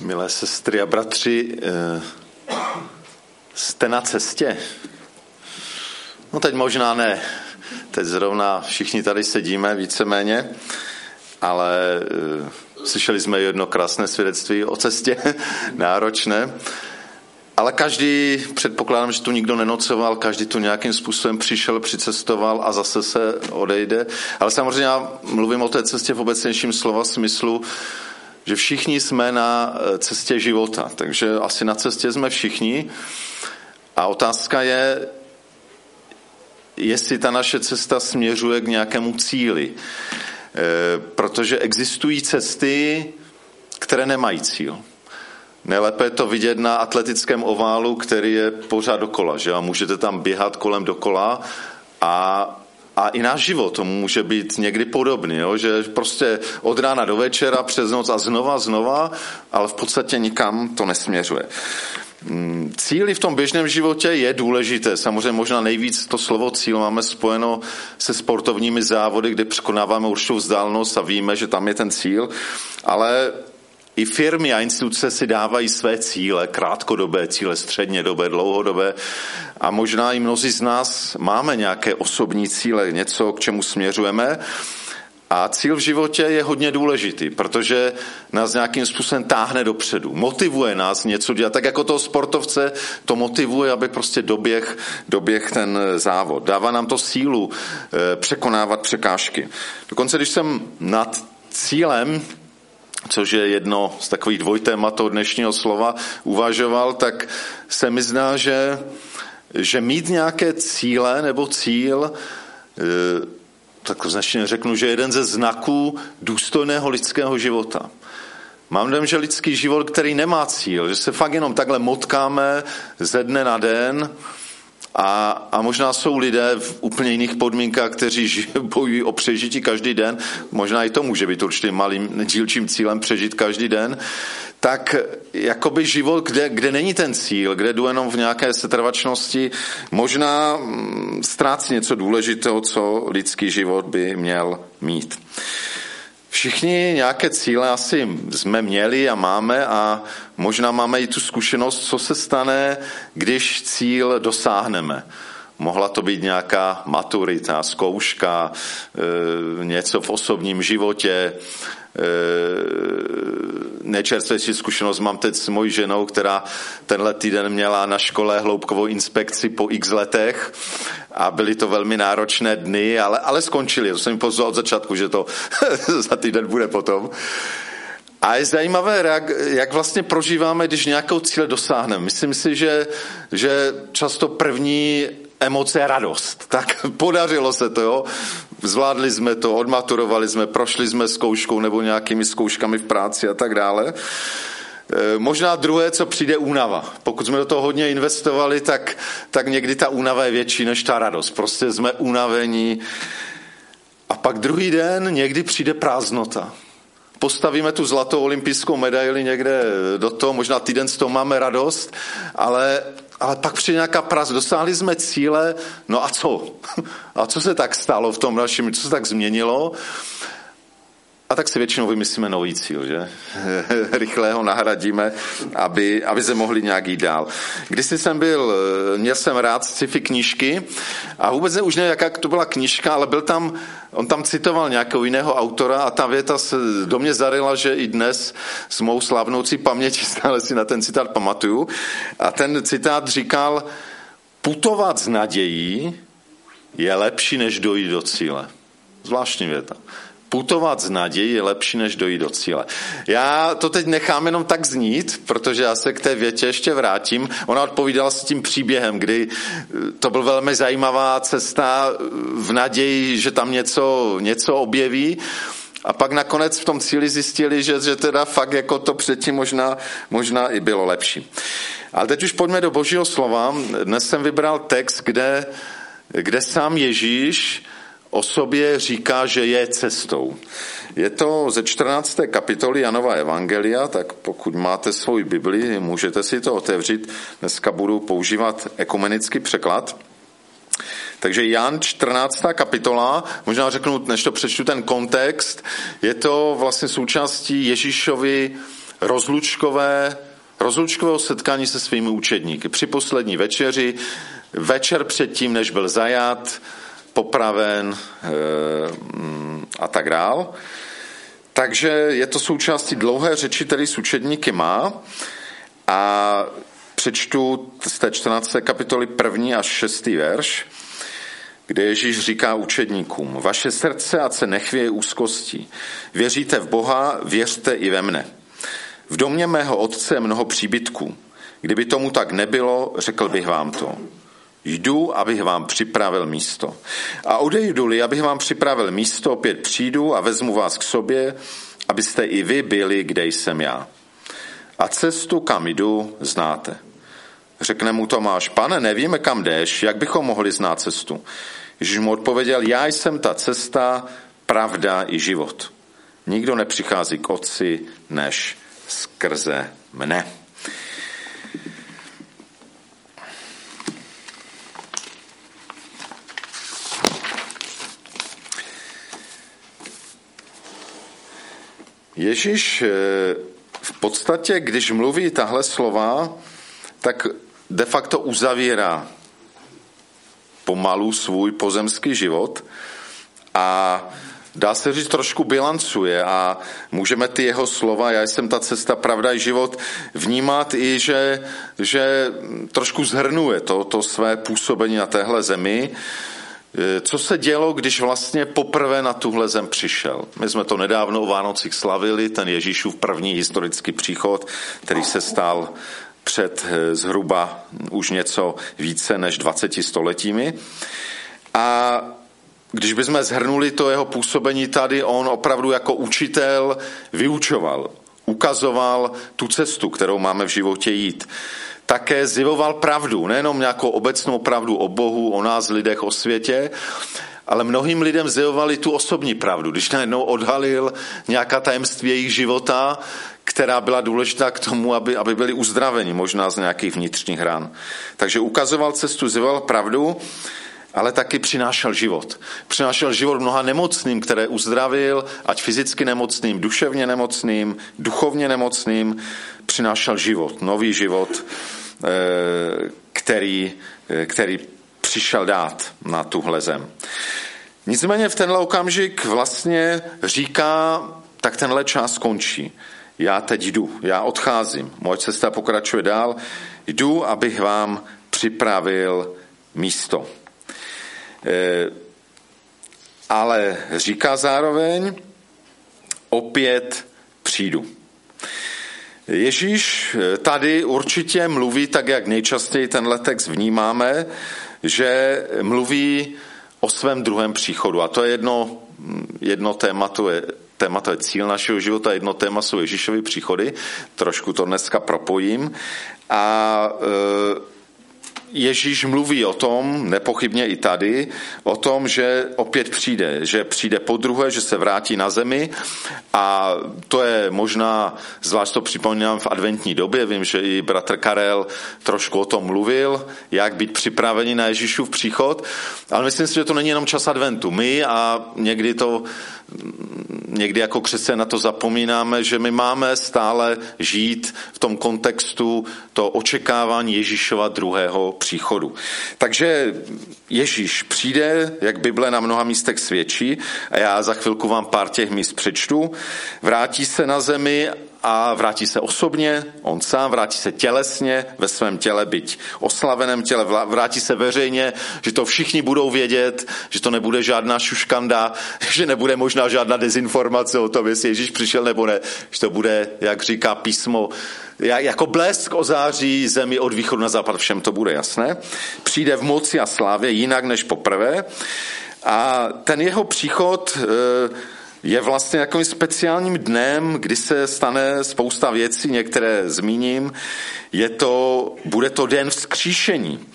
Milé sestry a bratři, jste na cestě? No teď možná ne. Teď zrovna všichni tady sedíme víceméně, ale slyšeli jsme jedno krásné svědectví o cestě, náročné. Ale každý, předpokládám, že tu nikdo nenocoval, každý tu nějakým způsobem přišel, přicestoval a zase se odejde. Ale samozřejmě já mluvím o té cestě v obecnějším slova smyslu, že všichni jsme na cestě života, takže asi na cestě jsme všichni. A otázka je, jestli ta naše cesta směřuje k nějakému cíli. Protože existují cesty, které nemají cíl. Nejlépe je to vidět na atletickém oválu, který je pořád dokola, že? A můžete tam běhat kolem dokola a i náš život tomu může být někdy podobný, jo? Že prostě od rána do večera, přes noc a znova, ale v podstatě nikam to nesměřuje. Cíly v tom běžném životě je důležité. Samozřejmě možná nejvíc to slovo cíl máme spojeno se sportovními závody, kde překonáváme určitou vzdálenost a víme, že tam je ten cíl, ale i firmy a instituce si dávají své cíle, krátkodobé cíle, střednědobé, dlouhodobé a možná i mnozí z nás máme nějaké osobní cíle, něco, k čemu směřujeme a cíl v životě je hodně důležitý, protože nás nějakým způsobem táhne dopředu, motivuje nás něco dělat, tak jako toho sportovce to motivuje, aby prostě doběh ten závod. Dává nám to sílu překonávat překážky. Dokonce, když jsem nad cílem, což je jedno z takových dvojtémat toho dnešního slova, uvažoval, tak se mi zdá, že mít nějaké cíle nebo cíl, tak značně řeknu, že jeden ze znaků důstojného lidského života. Mám dojem, že lidský život, který nemá cíl, že se fakt jenom takhle motkáme ze dne na den, a možná jsou lidé v úplně jiných podmínkách, kteří bojují o přežití každý den, možná i to může být určitým malým dílčím cílem přežít každý den, tak jakoby život, kde není ten cíl, kde jdu jenom v nějaké setrvačnosti, možná ztrácí něco důležitého, co lidský život by měl mít. Všichni nějaké cíle asi jsme měli a máme a možná máme i tu zkušenost, co se stane, když cíl dosáhneme. Mohla to být nějaká maturita, zkouška, něco v osobním životě. Nejčerstvější zkušenost mám teď s mojí ženou, která tenhle týden měla na škole hloubkovou inspekci po x letech a byly to velmi náročné dny, ale skončili. To jsem jim pozval od začátku, že to za týden bude potom. A je zajímavé, jak vlastně prožíváme, když nějakou cíle dosáhneme. Myslím si, že často první emoce je radost. Tak podařilo se to, jo? Zvládli jsme to, odmaturovali jsme, prošli jsme zkouškou nebo nějakými zkouškami v práci a tak dále. Možná druhé, co přijde, únava. Pokud jsme do toho hodně investovali, tak někdy ta únava je větší než ta radost. Prostě jsme unavení. A pak druhý den někdy přijde prázdnota. Postavíme tu zlatou olympijskou medaili někde do toho, možná týden z toho máme radost, ale pak přijde nějaká prázdnota, dosáhli jsme cíle, no a co? A co se tak stalo v tom dalším, co se tak změnilo? A tak si většinou vymyslíme nový cíl, že? Rychle ho nahradíme, aby se mohli nějak jít dál. Když měl jsem rád sci-fi knížky a vůbec už nevím, jaká to byla knížka, ale on tam citoval nějakého jiného autora a ta věta se do mě zaryla, že i dnes s mou slavnoucí paměti stále si na ten citát pamatuju. A ten citát říkal: putovat s nadějí je lepší, než dojít do cíle. Zvláštní věta. Putovat s nadějí je lepší, než dojít do cíle. Já to teď nechám jenom tak znít, protože já se k té větě ještě vrátím. Ona odpovídala s tím příběhem, kdy to byla velmi zajímavá cesta v naději, že tam něco objeví. A pak nakonec v tom cíli zjistili, že teda fakt jako to předtím možná i bylo lepší. Ale teď už pojďme do Božího slova. Dnes jsem vybral text, kde sám Ježíš o sobě říká, že je cestou. Je to ze 14. kapitoly Janova evangelia, tak pokud máte svou Bibli, můžete si to otevřít. Dneska budu používat ekumenický překlad. Takže Jan 14. kapitola, možná řeknu, než to přečtu ten kontext, je to vlastně součástí Ježíšovy rozlučkového setkání se svými učedníky. Při poslední večeři, večer předtím, než byl zajat, popraven a tak dál. Takže je to součástí dlouhé řeči, který s učedníky má. A přečtu z té 14. kapitoly 1. až 6. verš, kde Ježíš říká učedníkům: vaše srdce ať se nechvěje úzkostí. Věříte v Boha, věřte i ve mne. V domě mého otce je mnoho příbytků. Kdyby tomu tak nebylo, řekl bych vám to. Jdu, abych vám připravil místo. A odejdu-li, abych vám připravil místo, opět přijdu a vezmu vás k sobě, abyste i vy byli, kde jsem já. A cestu, kam jdu, znáte. Řekne mu Tomáš: pane, nevíme, kam jdeš, jak bychom mohli znát cestu? Ježíš mu odpověděl: já jsem ta cesta, pravda i život. Nikdo nepřichází k otci, než skrze mne. Ježíš v podstatě, když mluví tahle slova, tak de facto uzavírá pomalu svůj pozemský život a dá se říct trošku bilancuje, a můžeme ty jeho slova, já jsem ta cesta, pravda i život, vnímat i, že trošku zhrnuje to své působení na téhle zemi. Co se dělo, když vlastně poprvé na tuhle zem přišel? My jsme to nedávno o Vánocích slavili, ten Ježíšův první historický příchod, který se stal před zhruba už něco více než 20 stoletími. A když bychom shrnuli to jeho působení tady, on opravdu jako učitel vyučoval, ukazoval tu cestu, kterou máme v životě jít. Také zjevoval pravdu, nejenom nějakou obecnou pravdu o Bohu, o nás, lidech, o světě, ale mnohým lidem zjevovali tu osobní pravdu. Když najednou odhalil nějaká tajemství jejich života, která byla důležitá k tomu, aby byli uzdraveni možná z nějakých vnitřních ran. Takže ukazoval cestu, zjevoval pravdu, ale taky přinášel život. Přinášel život mnoha nemocným, které uzdravil, ať fyzicky nemocným, duševně nemocným, duchovně nemocným. Přinášel život, nový život, který přišel dát na tuhle zem. Nicméně v tenhle okamžik vlastně říká, tak tenhle čas končí. Já teď jdu, já odcházím. Moje cesta pokračuje dál. Jdu, abych vám připravil místo. Ale říká zároveň, opět přijdu. Ježíš tady určitě mluví, tak jak nejčastěji tenhle text vnímáme, že mluví o svém druhém příchodu. A to je jedno téma, to je cíl našeho života, jedno téma jsou Ježíšovy příchody. Trošku to dneska propojím. A Ježíš mluví o tom, nepochybně i tady, o tom, že opět přijde, že přijde podruhé, že se vrátí na zemi, a to je možná, zvlášť to připomínám v adventní době, vím, že i bratr Karel trošku o tom mluvil, jak být připraveni na Ježíšův příchod, ale myslím si, že to není jenom čas adventu. My a někdy jako křesťané na to zapomínáme, že my máme stále žít v tom kontextu to očekávání Ježíšova druhého příchodu. Takže Ježíš přijde, jak Bible na mnoha místech svědčí, a já za chvilku vám pár těch míst přečtu, vrátí se na zemi a vrátí se osobně, on sám, vrátí se tělesně, ve svém těle, byť oslaveném těle, vrátí se veřejně, že to všichni budou vědět, že to nebude žádná šuškanda, že nebude možná žádná dezinformace o tom, jestli Ježíš přišel nebo ne, že to bude, jak říká písmo, jako blesk ozáří zemi od východu na západ, všem to bude jasné. Přijde v moci a slávě jinak než poprvé, a ten jeho příchod je vlastně takovým speciálním dnem, kdy se stane spousta věcí, některé zmíním. Bude to den vzkříšení.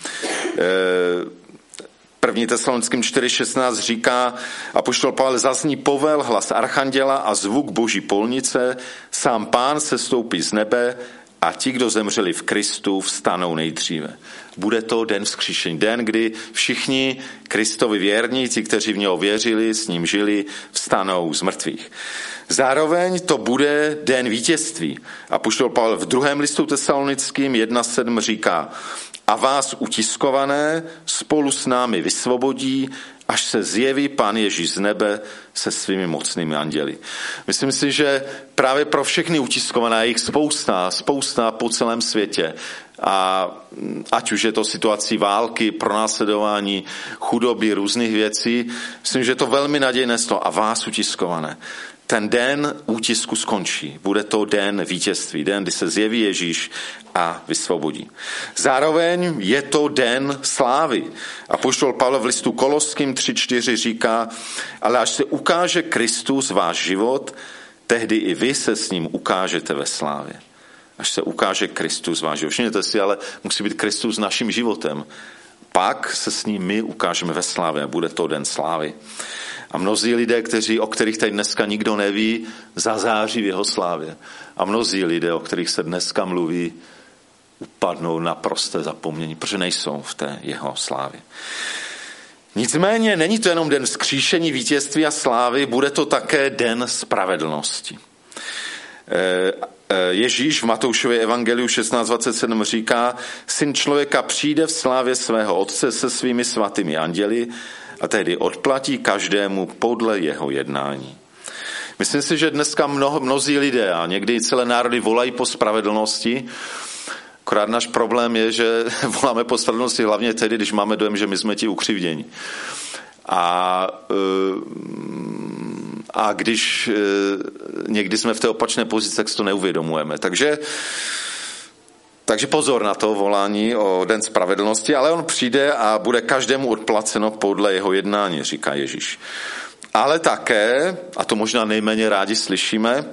1. Tesalonickým 4.16 říká apoštol Pavel: zazní povel, hlas archanděla a zvuk boží polnice, sám Pán se stoupí z nebe a ti, kdo zemřeli v Kristu, vstanou nejdříve. Bude to den vzkříšení, den, kdy všichni Kristovi věrní, ti, kteří v něho věřili, s ním žili, vstanou z mrtvých. Zároveň to bude den vítězství. Apoštol Pavel v 2. listu Tesalonickým 1:7 říká: a vás utiskované spolu s námi vysvobodí, až se zjeví Pán Ježíš z nebe se svými mocnými anděli. Myslím si, že právě pro všechny utiskované, jich spousta po celém světě. A ať už je to situací války, pronásledování, chudoby, různých věcí, myslím, že je to velmi nadějné slovo. A vás utiskované. Ten den útisku skončí. Bude to den vítězství, den, kdy se zjeví Ježíš a vysvobodí. Zároveň je to den slávy. Apoštol Pavel v listu Koloským 3:4 říká: ale až se ukáže Kristus, váš život, tehdy i vy se s ním ukážete ve slávě. Až se ukáže Kristus, váš život. Všimněte si, ale musí být Kristus naším životem. Pak se s ním my ukážeme ve slávě. Bude to den slávy. A mnozí lidé, o kterých tady dneska nikdo neví, zazáří v jeho slávě. A mnozí lidé, o kterých se dneska mluví, upadnou na prosté zapomnění, protože nejsou v té jeho slávě. Nicméně není to jenom den vzkříšení, vítězství a slávy, bude to také den spravedlnosti. Ježíš v Matoušově evangeliu 16:27 říká: Syn člověka přijde v slávě svého Otce se svými svatými anděli a tedy odplatí každému podle jeho jednání. Myslím si, že dneska mnozí lidé a někdy i celé národy volají po spravedlnosti. Akorát náš problém je, že voláme po spravedlnosti hlavně tedy, když máme dojem, že my jsme ti ukřivdění. A když někdy jsme v té opačné pozici, tak si to neuvědomujeme. Takže pozor na to volání o den spravedlnosti, ale on přijde a bude každému odplaceno podle jeho jednání, říká Ježíš. Ale také, a to možná nejméně rádi slyšíme,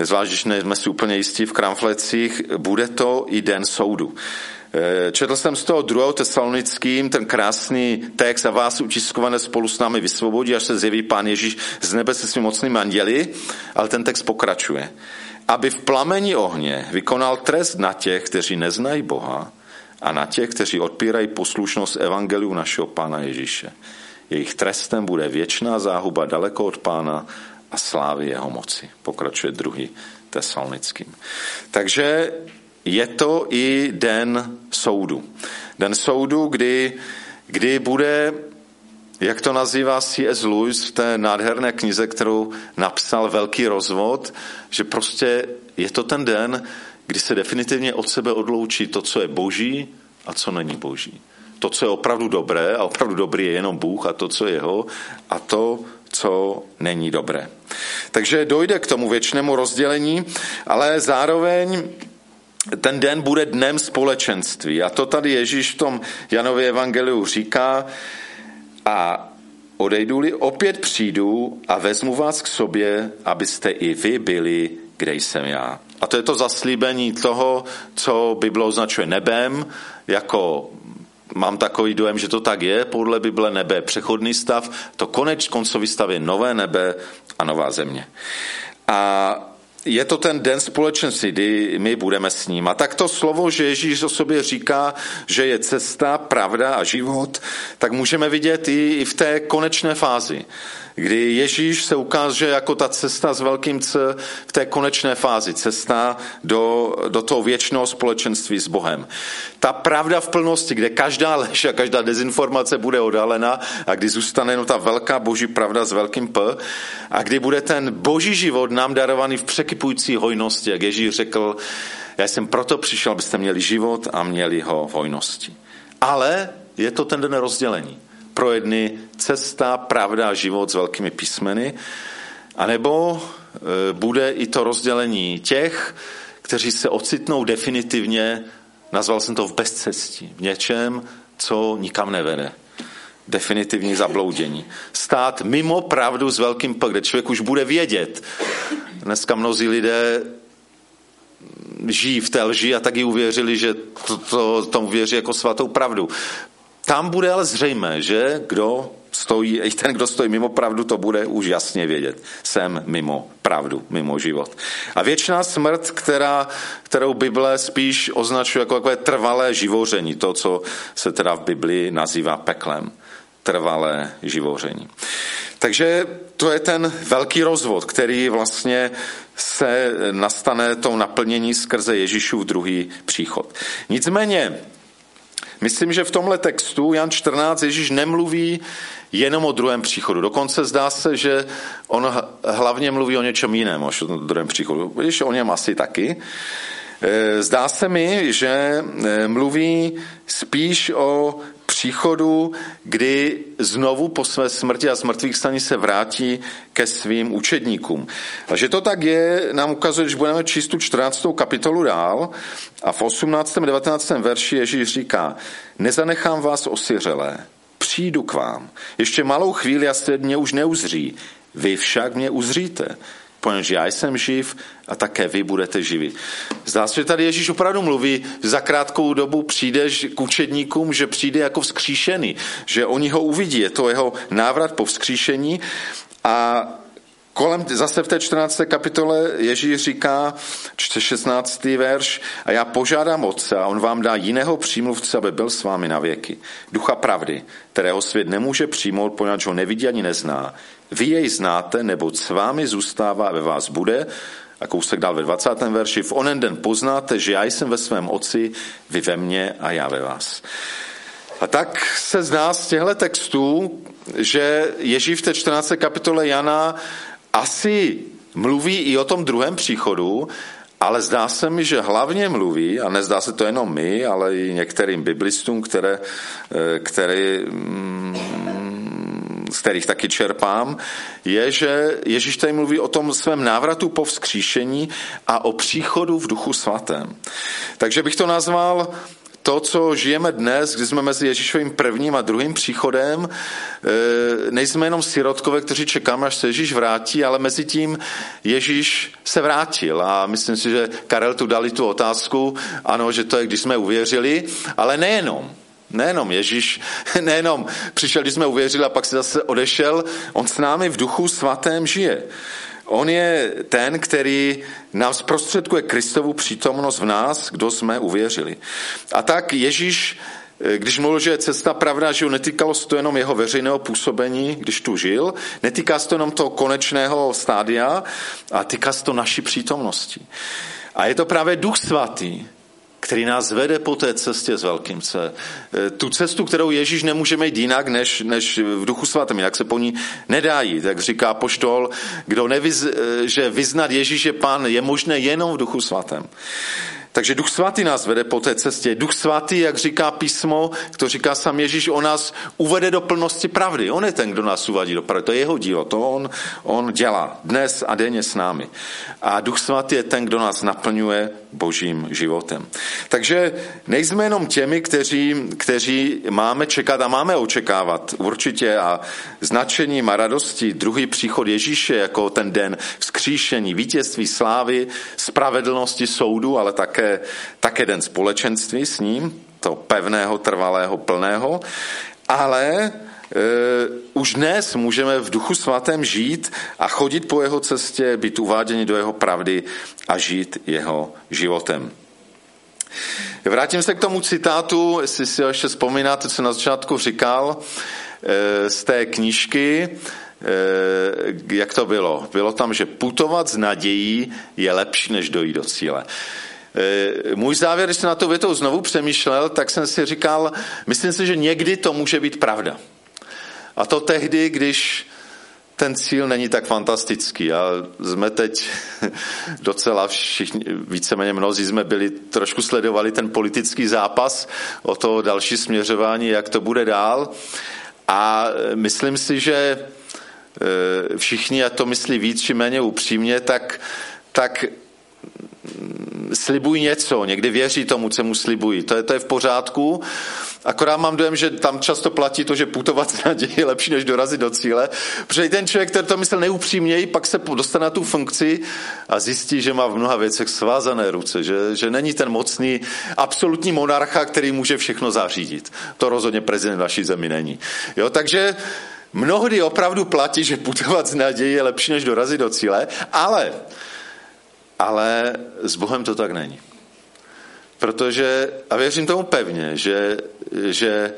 zvlášť, když nejsme si úplně jistí v kramflecích, bude to i den soudu. Četl jsem z toho 2. Tesalonickým ten krásný text: a vás utiskované spolu s námi vysvobodí, až se zjeví Pán Ježíš z nebe se svým mocným anděli, ale ten text pokračuje. Aby v plameni ohně vykonal trest na těch, kteří neznají Boha, a na těch, kteří odpírají poslušnost evangeliu našeho Pána Ježíše. Jejich trestem bude věčná záhuba daleko od Pána a slávy jeho moci. Pokračuje 2. Tesalonickým. Takže je to i den soudu. Den soudu, kdy bude, jak to nazývá C.S. Lewis v té nádherné knize, kterou napsal, Velký rozvod, že prostě je to ten den, kdy se definitivně od sebe odloučí to, co je boží a co není boží. To, co je opravdu dobré, a opravdu dobrý je jenom Bůh, a to, co je jeho, a to, co není dobré. Takže dojde k tomu věčnému rozdělení, ale zároveň ten den bude dnem společenství. A to tady Ježíš v tom Janově evangeliu říká: a odejdu-li, opět přijdu a vezmu vás k sobě, abyste i vy byli, kde jsem já. A to je to zaslíbení toho, co Bible označuje nebem, jako mám takový dojem, že to tak je, podle Bible nebe je přechodný stav, to koncový stav je nové nebe a nová země. A je to ten den společenství, kdy my budeme s ním. A tak to slovo, že Ježíš o sobě říká, že je cesta, pravda a život, tak můžeme vidět i v té konečné fázi, kdy Ježíš se ukáže jako ta cesta s velkým C v té konečné fázi, cesta do toho věčného společenství s Bohem. Ta pravda v plnosti, kde každá lež a každá dezinformace bude odhalena a kdy zůstane jenom ta velká boží pravda s velkým P a kdy bude ten boží život nám darovaný v překypující hojnosti, jak Ježíš řekl: já jsem proto přišel, abyste měli život a měli ho v hojnosti. Ale je to ten den rozdělení. Pro jedny cesta, pravda a život s velkými písmeny, anebo bude i to rozdělení těch, kteří se ocitnou definitivně, nazval jsem to v bezcestí, v něčem, co nikam nevede. Definitivní zabloudění. Stát mimo pravdu s velkým P, kde člověk už bude vědět. Dneska mnozí lidé žijí v té lži a taky uvěřili, že tomu věří jako svatou pravdu. Tam bude ale zřejmé, že kdo stojí, i ten, kdo stojí mimo pravdu, to bude už jasně vědět. Jsem mimo pravdu, mimo život. A věčná smrt, kterou Bible spíš označuje jako takové trvalé živoření, to, co se teda v Biblii nazývá peklem. Trvalé živoření. Takže to je ten velký rozvod, který vlastně se nastane tou naplnění skrze Ježíšův druhý příchod. Nicméně, myslím, že v tomhle textu Jan 14 Ježíš nemluví jenom o druhém příchodu. Dokonce zdá se, že on hlavně mluví o něčem jiném, o druhém příchodu. Když o něm asi taky. Zdá se mi, že mluví spíš o příchodu, kdy znovu po své smrti a z mrtvých staní se vrátí ke svým učedníkům. A že to tak je, nám ukazuje, že budeme číst tu 14. kapitolu dál a v 18. 19. verši Ježíš říká: Nezanechám vás osiřelé, přijdu k vám. Ještě malou chvíli a svět mě už neuzří, vy však mě uzříte. Poněvadž já jsem živ a také vy budete živi. Zdá se, že tady Ježíš opravdu mluví, že za krátkou dobu přijdeš k učedníkům, že přijde jako vzkříšený, že oni ho uvidí, je to jeho návrat po vzkříšení. A kolem, zase v té 14. kapitole Ježíš říká, 16. verš, a já požádám Otce a on vám dá jiného přímluvce, aby byl s vámi na věky. Ducha pravdy, kterého svět nemůže přijmout, poněvadž ho nevidí ani nezná. Vy jej znáte, neboť s vámi zůstává a ve vás bude. A kousek dál ve 20. verši, v onen den poznáte, že já jsem ve svém Otci, vy ve mně a já ve vás. A tak se zdá z těchto textů, že Ježíš v té 14. kapitole Jana asi mluví i o tom druhém příchodu, ale zdá se mi, že hlavně mluví, a nezdá se to jenom my, ale i některým biblistům, z kterých taky čerpám, je, že Ježíš tady mluví o tom svém návratu po vzkříšení a o příchodu v Duchu svatém. Takže bych to nazval to, co žijeme dnes, kdy jsme mezi Ježíšovým prvním a druhým příchodem. Nejsme jenom sirotkové, kteří čekáme, až se Ježíš vrátí, ale mezi tím Ježíš se vrátil. A myslím si, že Karel tu dali tu otázku, ano, že to je, když jsme uvěřili, ale nejenom Ježíš, nejenom přišel, když jsme uvěřili a pak se zase odešel, on s námi v Duchu svatém žije. On je ten, který nám zprostředkuje Kristovu přítomnost v nás, kdo jsme uvěřili. A tak Ježíš, když mluvil, že je cesta pravda, že netýkalo se to jenom jeho veřejného působení, když tu žil, netýká se to jenom toho konečného stádia, a týká se to naší přítomnosti. A je to právě Duch svatý, který nás vede po té cestě s velkým C. Tu cestu, kterou Ježíš nemůžeme jít jinak, než v Duchu svatém, jinak se po ní nedá jít. Jak říká apoštol, kdo neví, že vyznat Ježíše Pán je možné jenom v Duchu svatém. Takže Duch svatý nás vede po té cestě. Duch svatý, jak říká písmo, to říká sám Ježíš, on nás uvede do plnosti pravdy. On je ten, kdo nás uvádí do pravdy. To je jeho dílo, to on dělá dnes a denně s námi. A Duch svatý je ten, kdo nás naplňuje Božím životem. Takže nejsme jenom těmi, kteří máme čekat a máme očekávat určitě a značením a radostí druhý příchod Ježíše jako ten den vzkříšení, vítězství, slávy, spravedlnosti, soudu, ale také den společenství s ním, toho pevného, trvalého, plného, ale už dnes můžeme v Duchu svatém žít a chodit po jeho cestě, být uváděni do jeho pravdy a žít jeho životem. Vrátím se k tomu citátu, jestli si ho ještě vzpomínáte, co na začátku říkal, z té knížky, jak to bylo? Bylo tam, že putovat s nadějí je lepší, než dojít do cíle. Můj závěr, když jsem na to větou znovu přemýšlel, tak jsem si říkal, myslím si, že někdy to může být pravda. A to tehdy, když ten cíl není tak fantastický. A jsme teď docela všichni, víceméně mnozí jsme trošku sledovali ten politický zápas o to další směřování, jak to bude dál. A myslím si, že všichni, a to myslí víc či méně upřímně, tak slibují něco, někdy věří tomu, co mu slibují. To je v pořádku, akorát mám dojem, že tam často platí to, že putovat s naději je lepší, než dorazit do cíle, protože ten člověk, který to myslel neupřímněji, pak se dostane na tu funkci a zjistí, že má v mnoha věcech svázané ruce, že není ten mocný absolutní monarcha, který může všechno zařídit. To rozhodně prezident naší zemi není. Jo, takže mnohdy opravdu platí, že putovat s naději je lepší, než dorazit do cíle, ale s Bohem to tak není. Protože, a věřím tomu pevně, že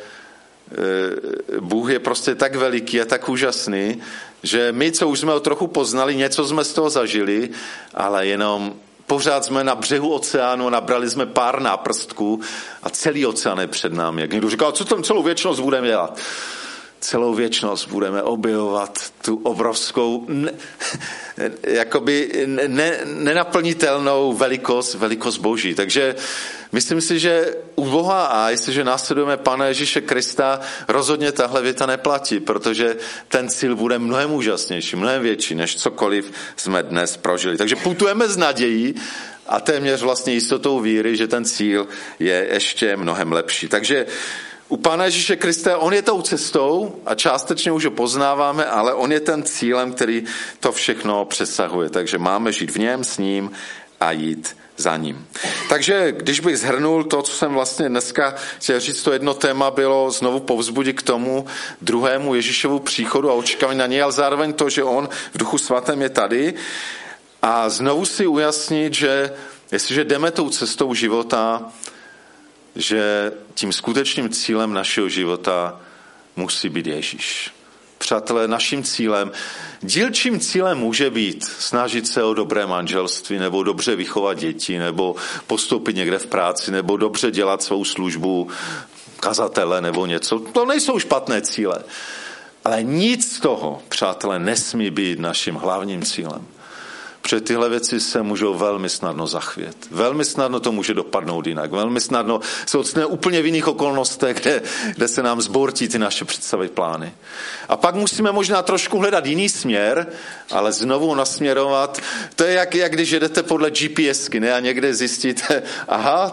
Bůh je prostě tak veliký a tak úžasný, že my, co už jsme ho trochu poznali, něco jsme z toho zažili, ale jenom pořád jsme na břehu oceánu, nabrali jsme pár náprstků a celý oceán je před námi. Jak někdo říká, co tam celou věčnost budeme dělat? Celou věčnost budeme objevovat tu obrovskou, nenaplnitelnou velikost Boží. Takže myslím si, že u Boha, a jestliže následujeme Pána Ježíše Krista, rozhodně tahle věta neplatí, protože ten cíl bude mnohem úžasnější, mnohem větší, než cokoliv jsme dnes prožili. Takže putujeme s nadějí a téměř vlastně jistotou víry, že ten cíl je ještě mnohem lepší. Takže u Pána Ježíše Krista, on je tou cestou a částečně už ho poznáváme, ale on je ten cílem, který to všechno přesahuje. Takže máme žít v něm, s ním a jít za ním. Takže když bych shrnul to, co jsem vlastně dneska chtěl říct, to jedno téma bylo znovu povzbudit k tomu druhému Ježíšovu příchodu a očekávání na něj, ale zároveň to, že on v Duchu svatém je tady a znovu si ujasnit, že jestliže jdeme tou cestou života, že tím skutečným cílem našeho života musí být Ježíš. Přátelé, naším cílem, dílčím cílem může být snažit se o dobré manželství, nebo dobře vychovat děti, nebo postoupit někde v práci, nebo dobře dělat svou službu kazatele nebo něco. To nejsou špatné cíle. Ale nic z toho, přátelé, nesmí být naším hlavním cílem. Protože tyhle věci se můžou velmi snadno zachvět. Velmi snadno to může dopadnout jinak. Velmi snadno se ocitne úplně v jiných okolnostech, kde se nám zbortí ty naše představy, plány. A pak musíme možná trošku hledat jiný směr, ale znovu nasměrovat. To je jak když jedete podle GPSky, ne? A někde zjistíte, aha,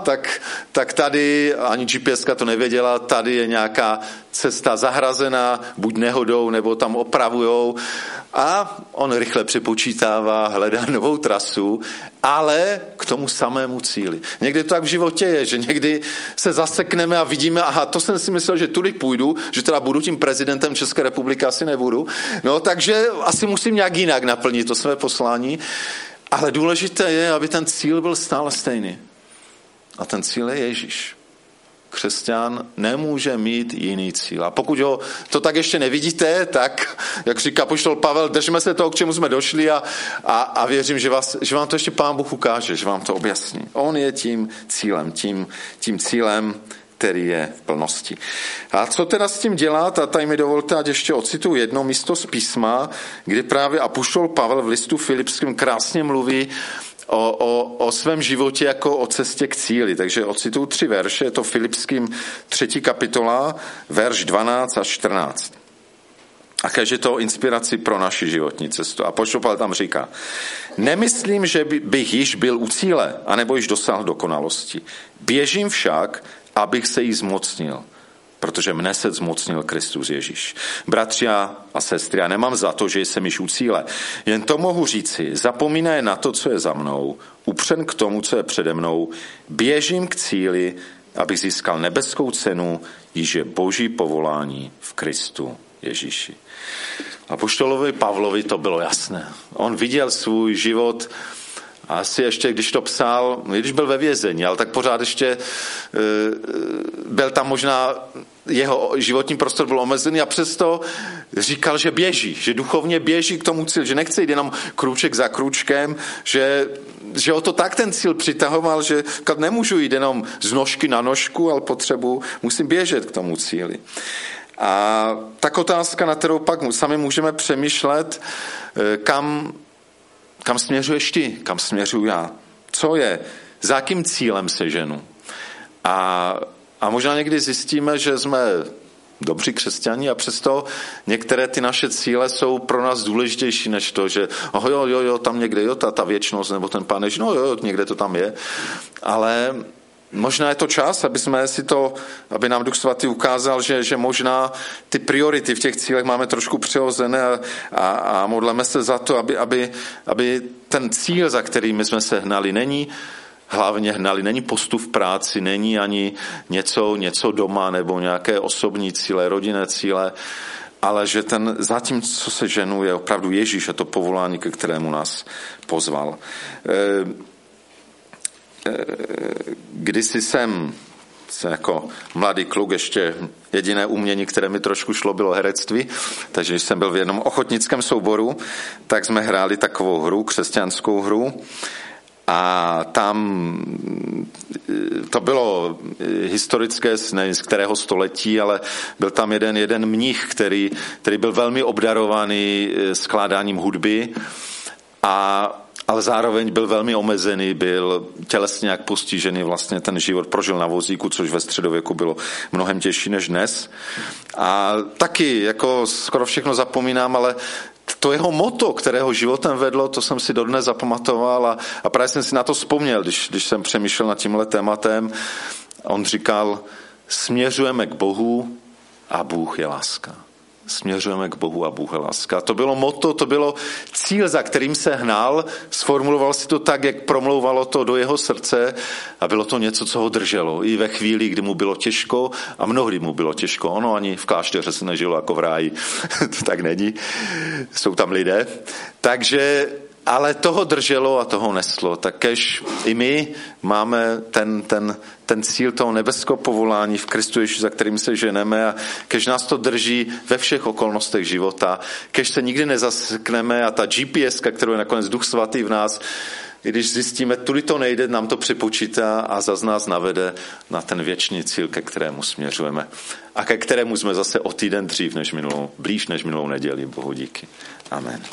tak tady, ani GPSka to nevěděla, tady je nějaká cesta zahrazená, buď nehodou, nebo tam opravujou. A on rychle přepočítává, hledá novou trasu, ale k tomu samému cíli. Někdy to tak v životě je, že někdy se zasekneme a vidíme, aha, to jsem si myslel, že tudy půjdu, že teda budu tím prezidentem České republiky, asi nebudu. No, takže asi musím nějak jinak naplnit to své poslání. Ale důležité je, aby ten cíl byl stále stejný. A ten cíl je Ježíš. Křesťan nemůže mít jiný cíl. A pokud ho to tak ještě nevidíte, tak, jak říká apoštol Pavel, držme se toho, k čemu jsme došli a věřím, že vám to ještě Pán Bůh ukáže, že vám to objasní. On je tím cílem, tím cílem, který je v plnosti. A co teda s tím dělat? A tady mi dovolte, ať ještě ocituju jedno místo z písma, kdy právě apoštol Pavel v listu Filipským krásně mluví o svém životě jako o cestě k cíli. Takže ocituju 3 verše, je to Filipským 3. kapitola, verš 12 a 14. A je to inspiraci pro naši životní cestu. A apoštol Pavel tam říká, nemyslím, že bych již byl u cíle, anebo již dosáhl dokonalosti. Běžím však, abych se jí zmocnil, protože mne se zmocnil Kristus Ježíš. Bratři a sestry, já nemám za to, že jsem již u cíle. Jen to mohu říci, zapomínaje na to, co je za mnou, upřen k tomu, co je přede mnou, běžím k cíli, abych získal nebeskou cenu, již je Boží povolání v Kristu Ježíši. Apoštolovi Pavlovi to bylo jasné. On viděl svůj život, a asi ještě, když to psal, když byl ve vězení, ale tak pořád ještě byl tam možná, jeho životní prostor byl omezený a přesto říkal, že běží, že duchovně běží k tomu cíli, že nechce jít jenom krůček za krůčkem, že o to tak ten cíl přitahoval, že nemůžu jít jenom z nožky na nožku, ale musím běžet k tomu cíli. A tak otázka, na kterou pak sami můžeme přemýšlet, kam směřuješ ty? Kam směřuji já? Co je? Za jakým cílem se ženu? A možná někdy zjistíme, že jsme dobří křesťani a přesto některé ty naše cíle jsou pro nás důležitější než to, že tam někde ta věčnost nebo ten pánež, někde to tam je, ale možná je to čas, aby nám Duch Svatý ukázal, že možná ty priority v těch cílech máme trošku přehozené a modleme se za to, aby ten cíl, za který my jsme se hnali, není postup v práci, není ani něco doma nebo nějaké osobní cíle, rodinné cíle, ale že ten zatím, co se ženu, je opravdu Ježíš a to povolání, ke kterému nás pozval. Kdysi jsem jako mladý kluk, ještě jediné umění, které mi trošku šlo, bylo herectví, takže když jsem byl v jednom ochotnickém souboru, tak jsme hráli takovou hru, křesťanskou hru, a tam to bylo historické, nevím z kterého století, ale byl tam jeden mnich, který byl velmi obdarovaný skládáním hudby, ale zároveň byl velmi omezený, byl tělesně jak postižený, vlastně ten život prožil na vozíku, což ve středověku bylo mnohem těžší než dnes. A taky jako skoro všechno zapomínám, ale to jeho motto, kterého životem vedlo, to jsem si dodnes zapamatoval a právě jsem si na to vzpomněl, když jsem přemýšlel nad tímhle tématem. On říkal, směřujeme k Bohu a Bůh je láska. Směřujeme k Bohu a Bůh je láska. To bylo motto, to bylo cíl, za kterým se hnal, sformuloval si to tak, jak promlouvalo to do jeho srdce a bylo to něco, co ho drželo. I ve chvíli, kdy mu bylo těžko a mnohdy mu bylo těžko. Ono ani v klášteře se nežilo jako v ráji. To tak není. Jsou tam lidé. Takže, ale toho drželo a toho neslo. Takéž i my máme ten cíl toho nebeského povolání v Kristu Ježíši, za kterým se ženeme a kež nás to drží ve všech okolnostech života, kež se nikdy nezasekneme a ta GPS, kterou je nakonec Duch Svatý v nás, i když zjistíme, tudy to nejde, nám to připočítá a zas nás navede na ten věčný cíl, ke kterému směřujeme a ke kterému jsme zase o týden blíž než minulou neděli. Bohu díky. Amen.